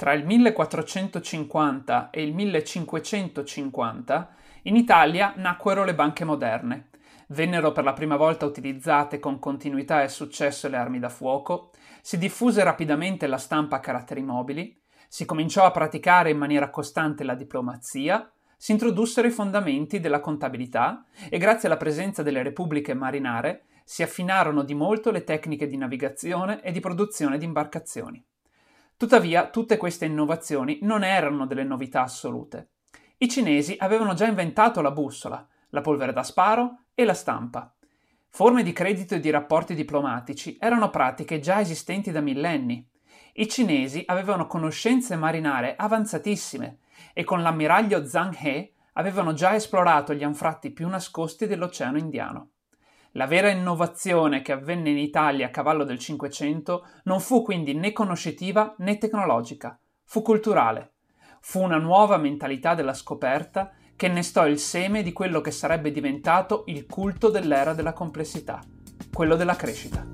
Tra il 1450 e il 1550 in Italia nacquero le banche moderne. Vennero per la prima volta utilizzate con continuità e successo le armi da fuoco, si diffuse rapidamente la stampa a caratteri mobili, si cominciò a praticare in maniera costante la diplomazia, si introdussero i fondamenti della contabilità e grazie alla presenza delle repubbliche marinare si affinarono di molto le tecniche di navigazione e di produzione di imbarcazioni. Tuttavia, tutte queste innovazioni non erano delle novità assolute. I cinesi avevano già inventato la bussola, la polvere da sparo e la stampa. Forme di credito e di rapporti diplomatici erano pratiche già esistenti da millenni. I cinesi avevano conoscenze marinare avanzatissime e con l'ammiraglio Zheng He avevano già esplorato gli anfratti più nascosti dell'Oceano Indiano. La vera innovazione che avvenne in Italia a cavallo del Cinquecento non fu quindi né conoscitiva né tecnologica, fu culturale. Fu una nuova mentalità della scoperta che innestò il seme di quello che sarebbe diventato il culto dell'era della complessità, quello della crescita.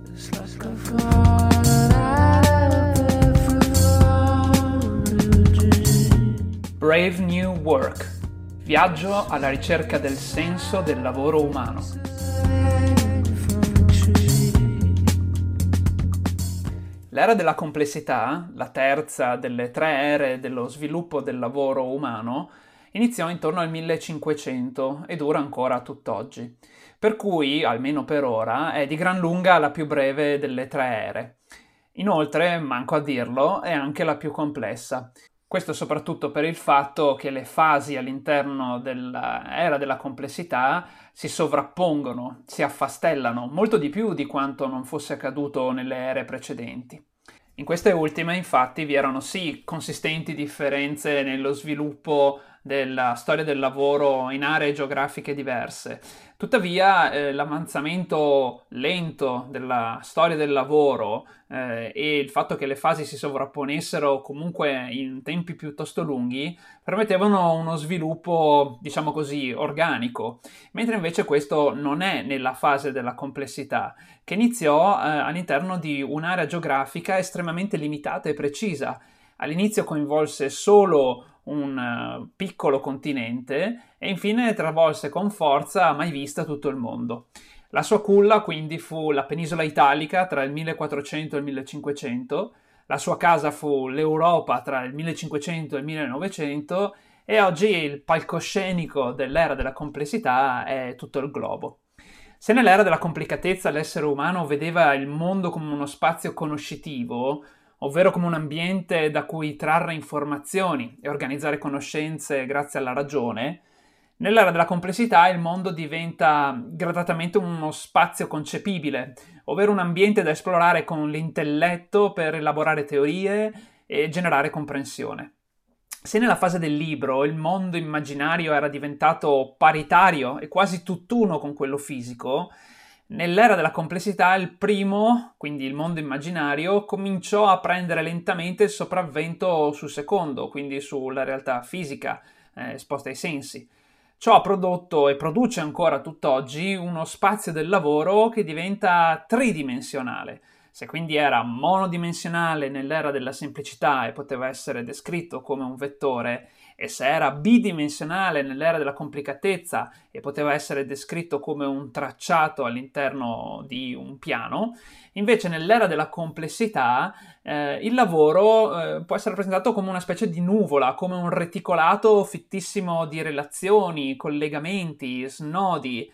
Brave New Work. Viaggio alla ricerca del senso del lavoro umano. L'era della complessità, la terza delle tre ere dello sviluppo del lavoro umano, iniziò intorno al 1500 e dura ancora tutt'oggi, per cui, almeno per ora, è di gran lunga la più breve delle tre ere. Inoltre, manco a dirlo, è anche la più complessa. Questo soprattutto per il fatto che le fasi all'interno dell'era della complessità si sovrappongono, si affastellano molto di più di quanto non fosse accaduto nelle ere precedenti. In queste ultime, infatti, vi erano sì consistenti differenze nello sviluppo della storia del lavoro in aree geografiche diverse. Tuttavia, l'avanzamento lento della storia del lavoro e il fatto che le fasi si sovrapponessero comunque in tempi piuttosto lunghi permettevano uno sviluppo, diciamo così, organico, mentre invece questo non è nella fase della complessità, che iniziò all'interno di un'area geografica estremamente limitata e precisa. All'inizio coinvolse solo un piccolo continente e infine travolse con forza mai vista tutto il mondo. La sua culla quindi fu la penisola italica tra il 1400 e il 1500, la sua casa fu l'Europa tra il 1500 e il 1900 e oggi il palcoscenico dell'era della complessità è tutto il globo. Se nell'era della complicatezza l'essere umano vedeva il mondo come uno spazio conoscitivo, ovvero come un ambiente da cui trarre informazioni e organizzare conoscenze grazie alla ragione, nell'era della complessità il mondo diventa gradatamente uno spazio concepibile, ovvero un ambiente da esplorare con l'intelletto per elaborare teorie e generare comprensione. Se nella fase del libro il mondo immaginario era diventato paritario e quasi tutt'uno con quello fisico, nell'era della complessità il primo, quindi il mondo immaginario, cominciò a prendere lentamente il sopravvento sul secondo, quindi sulla realtà fisica esposta ai sensi. Ciò ha prodotto e produce ancora tutt'oggi uno spazio del lavoro che diventa tridimensionale. Se quindi era monodimensionale nell'era della semplicità e poteva essere descritto come un vettore, e se era bidimensionale nell'era della complicatezza e poteva essere descritto come un tracciato all'interno di un piano, invece nell'era della complessità il lavoro può essere rappresentato come una specie di nuvola, come un reticolato fittissimo di relazioni, collegamenti, snodi.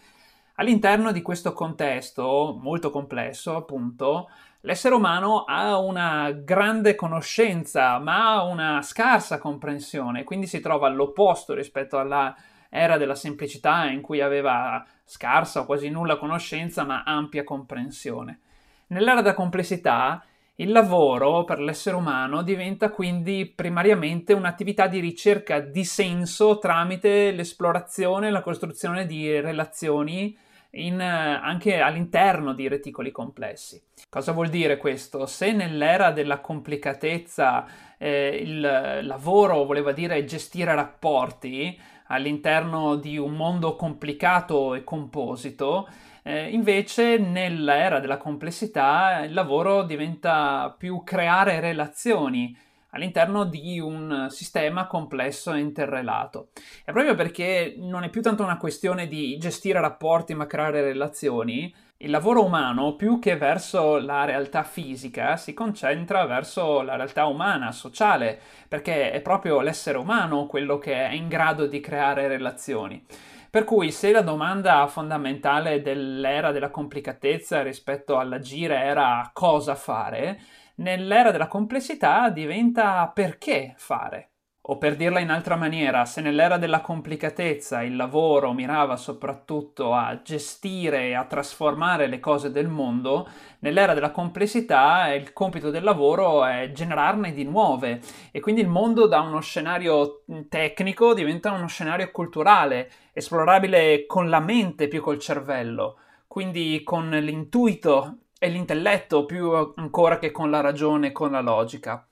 All'interno di questo contesto, molto complesso appunto, l'essere umano ha una grande conoscenza, ma ha una scarsa comprensione, quindi si trova all'opposto rispetto alla era della semplicità in cui aveva scarsa o quasi nulla conoscenza, ma ampia comprensione. Nell'era della complessità, il lavoro per l'essere umano diventa quindi primariamente un'attività di ricerca di senso tramite l'esplorazione e la costruzione di relazioni anche all'interno di reticoli complessi. Cosa vuol dire questo? Se nell'era della complicatezza il lavoro voleva dire gestire rapporti all'interno di un mondo complicato e composito, invece nell'era della complessità il lavoro diventa più creare relazioni all'interno di un sistema complesso e interrelato. È proprio perché non è più tanto una questione di gestire rapporti ma creare relazioni. Il lavoro umano, più che verso la realtà fisica, si concentra verso la realtà umana, sociale, perché è proprio l'essere umano quello che è in grado di creare relazioni. Per cui, se la domanda fondamentale dell'era della complicatezza rispetto all'agire era cosa fare, nell'era della complessità diventa perché fare. O per dirla in altra maniera, se nell'era della complicatezza il lavoro mirava soprattutto a gestire e a trasformare le cose del mondo, nell'era della complessità il compito del lavoro è generarne di nuove, e quindi il mondo da uno scenario tecnico diventa uno scenario culturale, esplorabile con la mente più col cervello, quindi con l'intuito e l'intelletto più ancora che con la ragione e con la logica.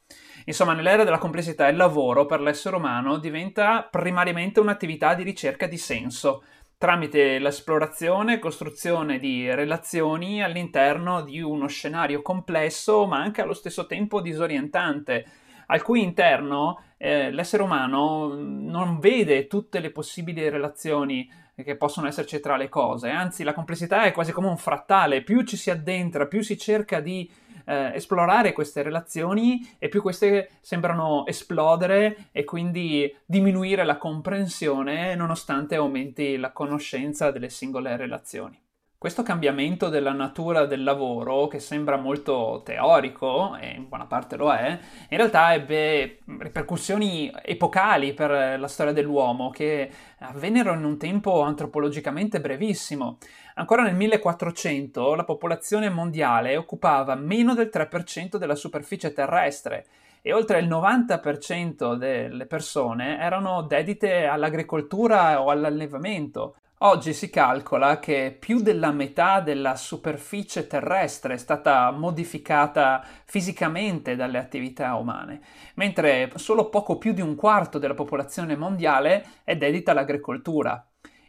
Insomma, nell'era della complessità il lavoro per l'essere umano diventa primariamente un'attività di ricerca di senso, tramite l'esplorazione e costruzione di relazioni all'interno di uno scenario complesso, ma anche allo stesso tempo disorientante, al cui interno l'essere umano non vede tutte le possibili relazioni che possono esserci tra le cose. Anzi, la complessità è quasi come un frattale: più ci si addentra, più si cerca di esplorare queste relazioni e più queste sembrano esplodere e quindi diminuire la comprensione nonostante aumenti la conoscenza delle singole relazioni. Questo cambiamento della natura del lavoro, che sembra molto teorico, e in buona parte lo è, in realtà ebbe ripercussioni epocali per la storia dell'uomo, che avvennero in un tempo antropologicamente brevissimo. Ancora nel 1400 la popolazione mondiale occupava meno del 3% della superficie terrestre, e oltre il 90% delle persone erano dedite all'agricoltura o all'allevamento. Oggi si calcola che più della metà della superficie terrestre è stata modificata fisicamente dalle attività umane, mentre solo poco più di un quarto della popolazione mondiale è dedita all'agricoltura.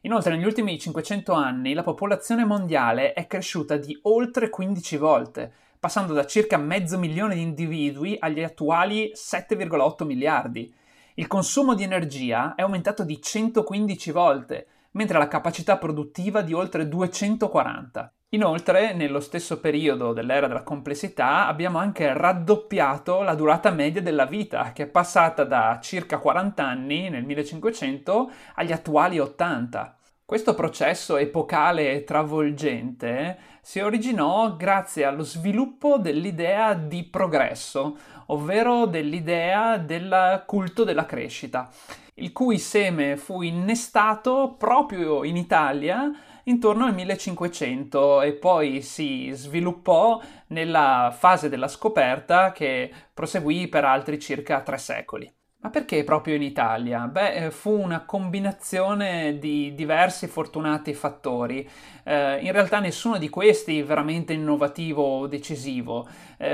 Inoltre, negli ultimi 500 anni la popolazione mondiale è cresciuta di oltre 15 volte, passando da circa mezzo milione di individui agli attuali 7,8 miliardi. Il consumo di energia è aumentato di 115 volte, mentre la capacità produttiva di oltre 240. Inoltre, nello stesso periodo dell'era della complessità, abbiamo anche raddoppiato la durata media della vita, che è passata da circa 40 anni nel 1500 agli attuali 80. Questo processo epocale e travolgente si originò grazie allo sviluppo dell'idea di progresso, ovvero dell'idea del culto della crescita, il cui seme fu innestato proprio in Italia intorno al 1500 e poi si sviluppò nella fase della scoperta, che proseguì per altri circa 3 secoli. Ma perché proprio in Italia? Beh, fu una combinazione di diversi fortunati fattori. In realtà nessuno di questi veramente innovativo o decisivo.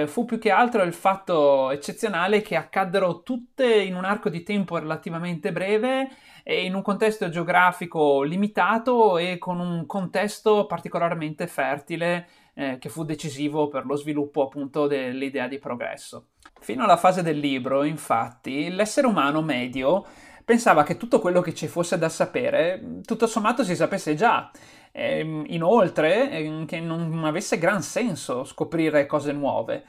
Fu più che altro il fatto eccezionale che accaddero tutte in un arco di tempo relativamente breve e in un contesto geografico limitato e con un contesto particolarmente fertile, che fu decisivo per lo sviluppo appunto dell'idea di progresso. Fino alla fase del libro, infatti, l'essere umano medio pensava che tutto quello che ci fosse da sapere, tutto sommato si sapesse già. Inoltre, che non avesse gran senso scoprire cose nuove.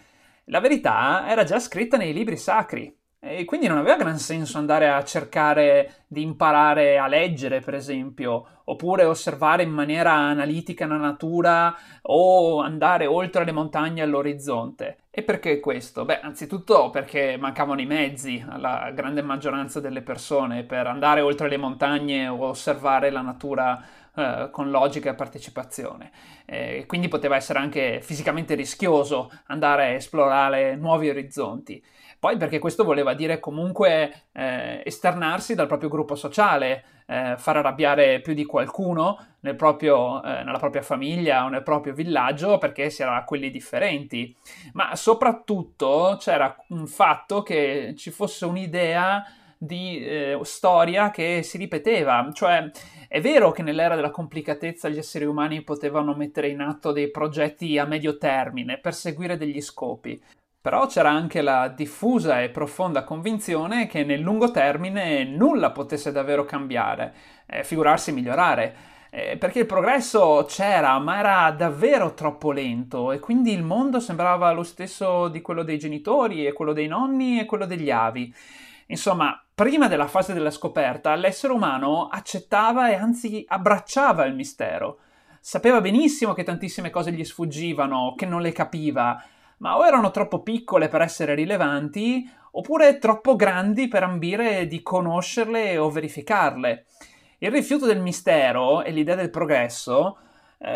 La verità era già scritta nei libri sacri, e quindi non aveva gran senso andare a cercare di imparare a leggere, per esempio, oppure osservare in maniera analitica la natura o andare oltre le montagne all'orizzonte. E perché questo? Beh, anzitutto perché mancavano i mezzi alla grande maggioranza delle persone per andare oltre le montagne o osservare la natura con logica e partecipazione. Quindi poteva essere anche fisicamente rischioso andare a esplorare nuovi orizzonti. Poi perché questo voleva dire comunque esternarsi dal proprio gruppo sociale, far arrabbiare più di qualcuno nella propria famiglia o nel proprio villaggio perché si era quelli differenti. Ma soprattutto c'era un fatto che ci fosse un'idea di storia che si ripeteva, cioè è vero che nell'era della complicatezza gli esseri umani potevano mettere in atto dei progetti a medio termine per seguire degli scopi. Però c'era anche la diffusa e profonda convinzione che nel lungo termine nulla potesse davvero cambiare, figurarsi migliorare, perché il progresso c'era, ma era davvero troppo lento e quindi il mondo sembrava lo stesso di quello dei genitori e quello dei nonni e quello degli avi. Insomma, prima della fase della scoperta, l'essere umano accettava e anzi abbracciava il mistero. Sapeva benissimo che tantissime cose gli sfuggivano, che non le capiva, ma o erano troppo piccole per essere rilevanti, oppure troppo grandi per ambire di conoscerle o verificarle. Il rifiuto del mistero e l'idea del progresso,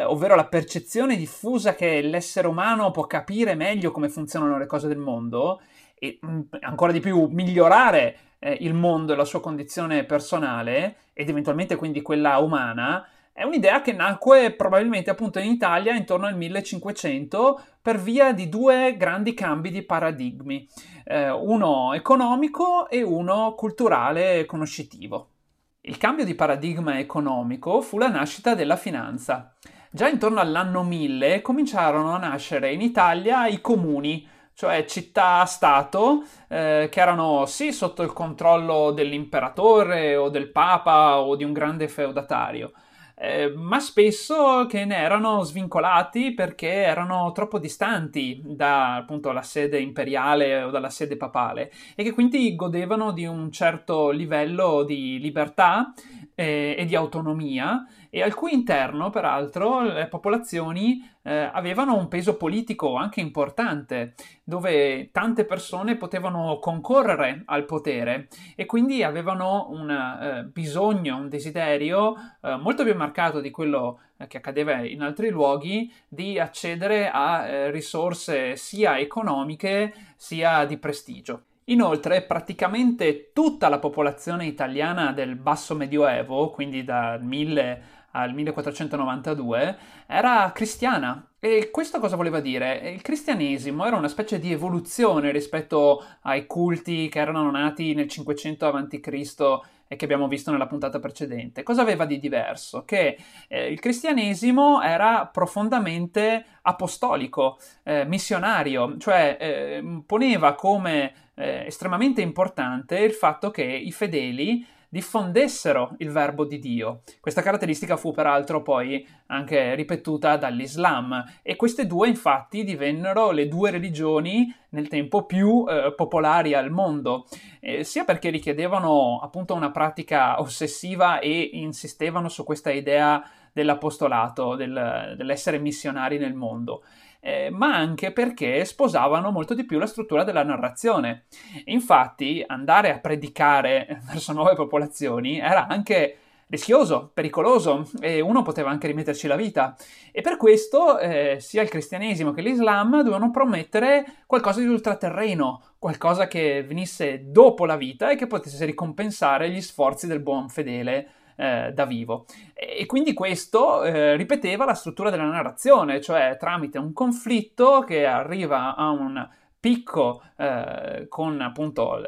ovvero la percezione diffusa che l'essere umano può capire meglio come funzionano le cose del mondo e ancora di più migliorare il mondo e la sua condizione personale ed eventualmente quindi quella umana, è un'idea che nacque probabilmente appunto in Italia intorno al 1500 per via di due grandi cambi di paradigmi, uno economico e uno culturale e conoscitivo. Il cambio di paradigma economico fu la nascita della finanza. Già intorno all'anno 1000 cominciarono a nascere in Italia i comuni, cioè città-stato, che erano sì sotto il controllo dell'imperatore o del papa o di un grande feudatario, ma spesso che ne erano svincolati perché erano troppo distanti da appunto la sede imperiale o dalla sede papale e che quindi godevano di un certo livello di libertà e di autonomia e al cui interno peraltro le popolazioni avevano un peso politico anche importante dove tante persone potevano concorrere al potere e quindi avevano un bisogno, un desiderio molto più marcato di quello che accadeva in altri luoghi di accedere a risorse sia economiche sia di prestigio. Inoltre, praticamente tutta la popolazione italiana del basso medioevo, quindi dal 1000 al 1492, era cristiana. E questo cosa voleva dire? Il cristianesimo era una specie di evoluzione rispetto ai culti che erano nati nel 500 a.C., e che abbiamo visto nella puntata precedente. Cosa aveva di diverso? Che il cristianesimo era profondamente apostolico, missionario, cioè poneva come estremamente importante il fatto che i fedeli diffondessero il verbo di Dio. Questa caratteristica fu peraltro poi anche ripetuta dall'Islam e queste due infatti divennero le due religioni nel tempo più popolari al mondo, sia perché richiedevano appunto una pratica ossessiva e insistevano su questa idea dell'apostolato, dell'essere missionari nel mondo, ma anche perché sposavano molto di più la struttura della narrazione. Infatti, andare a predicare verso nuove popolazioni era anche rischioso, pericoloso, e uno poteva anche rimetterci la vita. E per questo sia il cristianesimo che l'Islam dovevano promettere qualcosa di ultraterreno, qualcosa che venisse dopo la vita e che potesse ricompensare gli sforzi del buon fedele da vivo. E quindi questo ripeteva la struttura della narrazione, cioè tramite un conflitto che arriva a un picco con appunto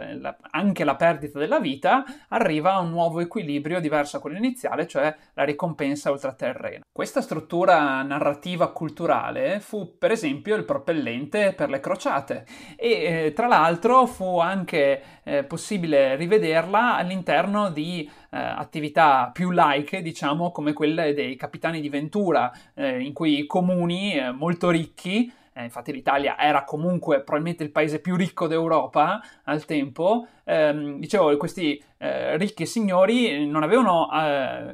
anche la perdita della vita, arriva a un nuovo equilibrio diverso da quello iniziale, cioè la ricompensa ultraterrena. Questa struttura narrativa culturale fu per esempio il propellente per le crociate e tra l'altro fu anche possibile rivederla all'interno di attività più laiche, diciamo, come quelle dei capitani di ventura, in cui i comuni molto ricchi, infatti l'Italia era comunque probabilmente il paese più ricco d'Europa al tempo, dicevo, questi ricchi signori non avevano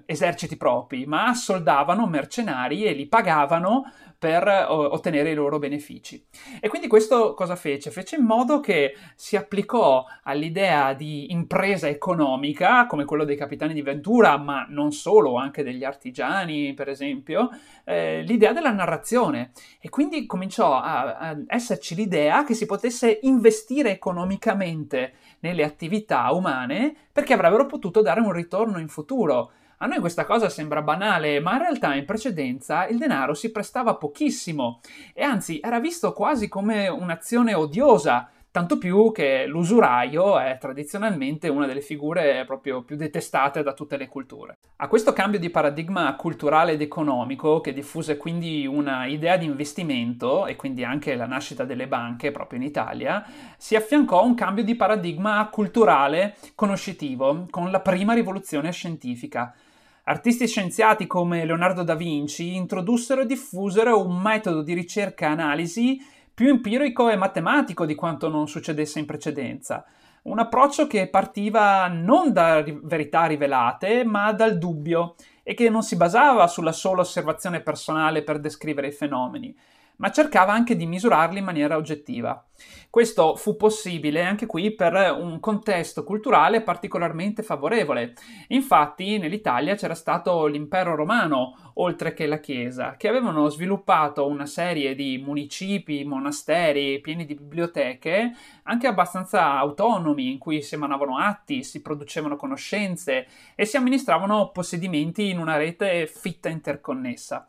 eserciti propri, ma assoldavano mercenari e li pagavano per ottenere i loro benefici. E quindi questo cosa fece? Fece in modo che si applicò all'idea di impresa economica, come quello dei capitani di ventura, ma non solo, anche degli artigiani, per esempio, l'idea della narrazione. E quindi cominciò a esserci l'idea che si potesse investire economicamente nelle attività umane perché avrebbero potuto dare un ritorno in futuro. A noi questa cosa sembra banale, ma in realtà in precedenza il denaro si prestava pochissimo e anzi era visto quasi come un'azione odiosa tanto più che l'usuraio è tradizionalmente una delle figure proprio più detestate da tutte le culture. A questo cambio di paradigma culturale ed economico, che diffuse quindi una idea di investimento e quindi anche la nascita delle banche proprio in Italia, si affiancò un cambio di paradigma culturale conoscitivo con la prima rivoluzione scientifica. Artisti e scienziati come Leonardo da Vinci introdussero e diffusero un metodo di ricerca e analisi più empirico e matematico di quanto non succedesse in precedenza. Un approccio che partiva non da verità rivelate, ma dal dubbio, e che non si basava sulla sola osservazione personale per descrivere i fenomeni, ma cercava anche di misurarli in maniera oggettiva. Questo fu possibile anche qui per un contesto culturale particolarmente favorevole. Infatti nell'Italia c'era stato l'impero romano, oltre che la Chiesa, che avevano sviluppato una serie di municipi, monasteri, pieni di biblioteche, anche abbastanza autonomi, in cui si emanavano atti, si producevano conoscenze e si amministravano possedimenti in una rete fitta interconnessa.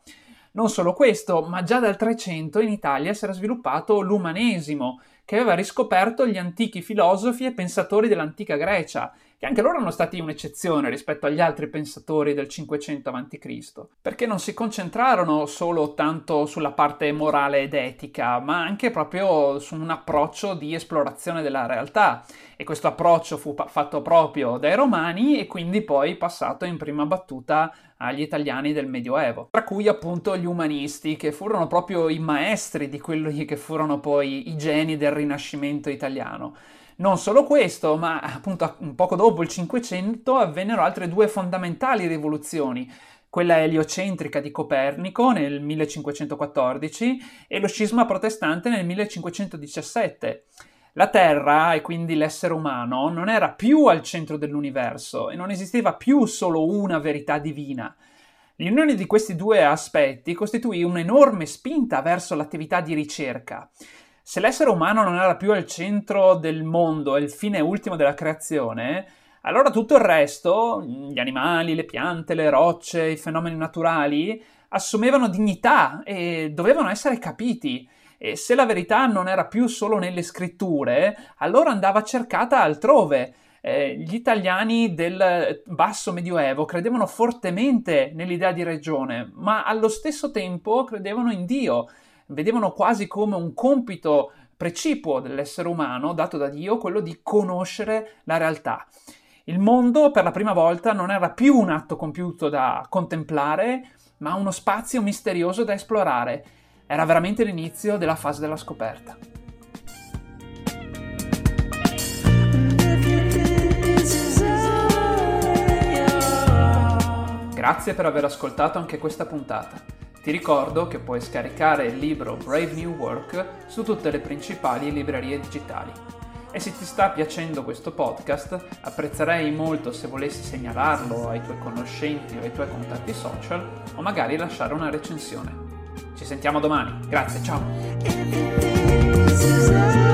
Non solo questo, ma già dal 300 in Italia si era sviluppato l'umanesimo, che aveva riscoperto gli antichi filosofi e pensatori dell'antica Grecia, che anche loro erano stati un'eccezione rispetto agli altri pensatori del 500 a.C., perché non si concentrarono solo tanto sulla parte morale ed etica, ma anche proprio su un approccio di esplorazione della realtà. E questo approccio fu fatto proprio dai Romani e quindi poi passato in prima battuta agli italiani del Medioevo, tra cui appunto gli umanisti, che furono proprio i maestri di quelli che furono poi i geni del Rinascimento italiano. Non solo questo, ma appunto poco dopo il Cinquecento avvennero altre due fondamentali rivoluzioni, quella eliocentrica di Copernico nel 1514 e lo scisma protestante nel 1517. La Terra, e quindi l'essere umano, non era più al centro dell'universo e non esisteva più solo una verità divina. L'unione di questi due aspetti costituì un'enorme spinta verso l'attività di ricerca. Se l'essere umano non era più al centro del mondo e il fine ultimo della creazione, allora tutto il resto, gli animali, le piante, le rocce, i fenomeni naturali, assumevano dignità e dovevano essere capiti. E se la verità non era più solo nelle scritture, allora andava cercata altrove. Gli italiani del basso medioevo credevano fortemente nell'idea di regione, ma allo stesso tempo credevano in Dio. Vedevano quasi come un compito precipuo dell'essere umano, dato da Dio, quello di conoscere la realtà. Il mondo, per la prima volta, non era più un atto compiuto da contemplare, ma uno spazio misterioso da esplorare. Era veramente l'inizio della fase della scoperta. Grazie per aver ascoltato anche questa puntata. Ti ricordo che puoi scaricare il libro Brave New Work su tutte le principali librerie digitali. E se ti sta piacendo questo podcast, apprezzerei molto se volessi segnalarlo ai tuoi conoscenti o ai tuoi contatti social o magari lasciare una recensione. Ci sentiamo domani, grazie, ciao!